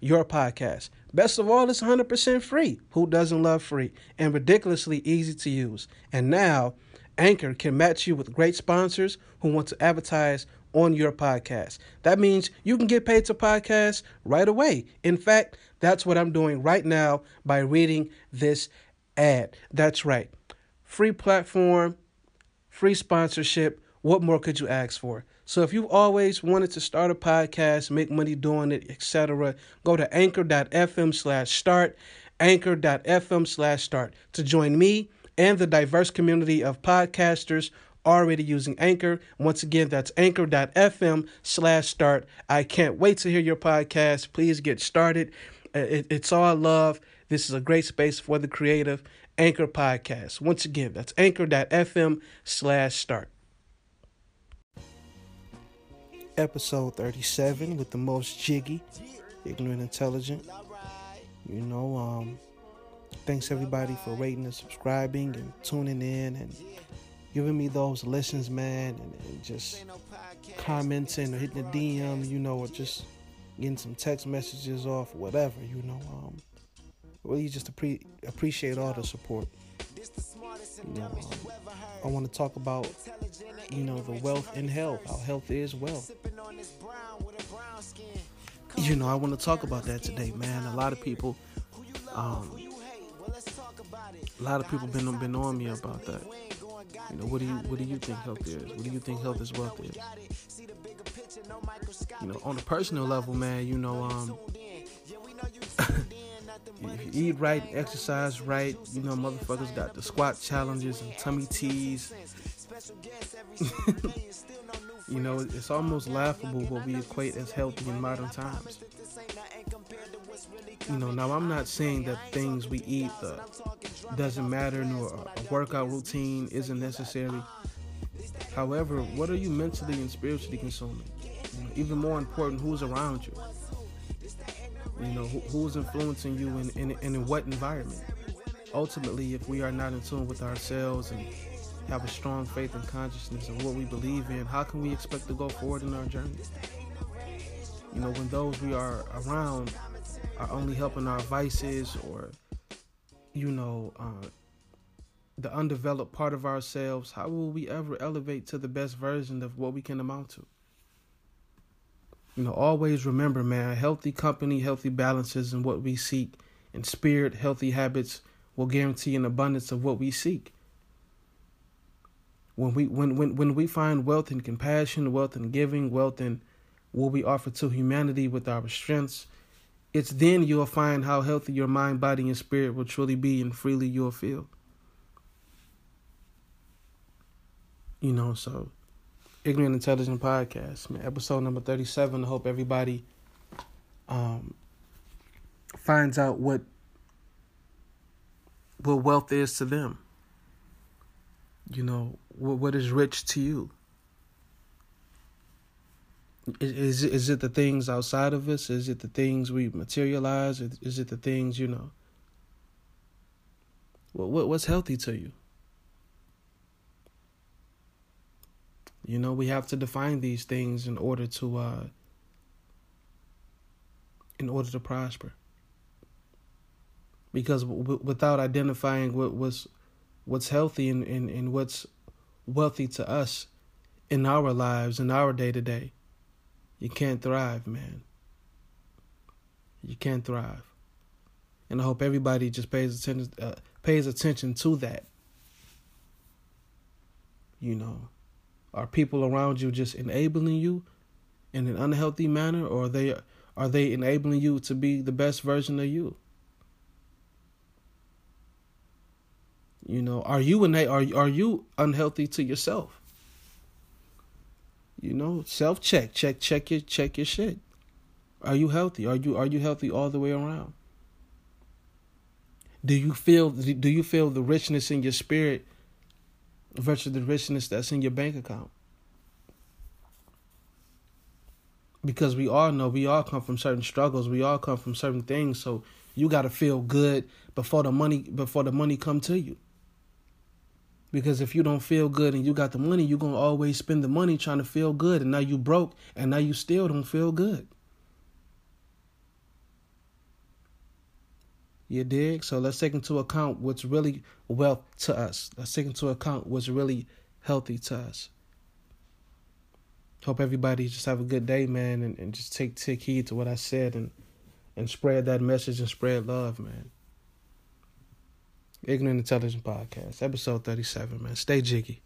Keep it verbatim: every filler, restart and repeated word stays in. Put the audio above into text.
your podcast. Best of all, it's one hundred percent free. Who doesn't love free? And ridiculously easy to use. And now, Anchor can match you with great sponsors who want to advertise on your podcast. That means you can get paid to podcast right away. In fact, that's what I'm doing right now by reading this ad. That's right. Free platform, free sponsorship. What more could you ask for? So if you've always wanted to start a podcast, make money doing it, et cetera, go to anchor.fm slash start, anchor.fm slash start to join me and the diverse community of podcasters already using Anchor. Once again, that's anchor.fm slash start. I can't wait to hear your podcast. Please get started. It's all love. This is a great space for the creative. Anchor Podcast. Once again, that's anchor.fm slash start. Episode thirty-seven with the most jiggy, Ignorant Intelligent. You know, um, thanks everybody for rating and subscribing and tuning in and giving me those listens, man, and, and just commenting or hitting the D M, you know, or just getting some text messages off, or whatever, you know. Um, really just appre- appreciate all the support. You know, um, I want to talk about, you know, the wealth and health, how health is wealth. You know, I want to talk about that today, man. A lot of people, um, a lot of people been, been on me about that. You know, what do you, what do you think health is? What do you think health is wealth is? You know, on a personal level, man, you know, um, if you eat right, exercise right, you know, motherfuckers got the squat challenges and tummy teas. You know, it's almost laughable what we equate as healthy in modern times. You know, now I'm not saying that things we eat uh, doesn't matter, nor a workout routine isn't necessary. However, what are you mentally and spiritually consuming? You know, even more important, who's around you? You know, who, who's influencing you and in, in, in, in what environment? Ultimately, if we are not in tune with ourselves and have a strong faith and consciousness in what we believe in, how can we expect to go forward in our journey? You know, when those we are around are only helping our vices or, you know, uh, the undeveloped part of ourselves, how will we ever elevate to the best version of what we can amount to? You know, always remember, man, healthy company, healthy balances in what we seek. And spirit, healthy habits will guarantee an abundance of what we seek. When we when, when, when we find wealth in compassion, wealth in giving, wealth in what we offer to humanity with our strengths, it's then you'll find how healthy your mind, body, and spirit will truly be, and freely you'll feel. You know, so... Ignorant Intelligent Podcast, man, episode number thirty-seven. I hope everybody um, finds out what what wealth is to them. You know, what, what is rich to you? Is, is, is it the things outside of us? Is it the things we materialize? Is it the things, you know? What, what what's healthy to you? You know, we have to define these things in order to, uh, in order to prosper. Because w- without identifying what was, what's healthy and, and, and what's wealthy to us in our lives, in our day to day, you can't thrive, man. You can't thrive. And I hope everybody just pays attention, uh, pays attention to that. You know. Are people around you just enabling you in an unhealthy manner, or are they are they enabling you to be the best version of you? You know, are you ena- are are you unhealthy to yourself? You know, self check, check, check your check your shit. Are you healthy? Are you are you healthy all the way around? Do you feel do you feel the richness in your spirit versus the richness that's in your bank account? Because we all know, we all come from certain struggles, we all come from certain things, so you got to feel good before the money before the money come to you. Because if you don't feel good and you got the money, you're going to always spend the money trying to feel good, and now you broke, and now you still don't feel good. You dig? So let's take into account what's really wealth to us. Let's take into account what's really healthy to us. Hope everybody just have a good day, man, and, and just take, take heed to what I said and, and spread that message and spread love, man. Ignorant Intelligent Podcast, episode thirty-seven, man. Stay jiggy.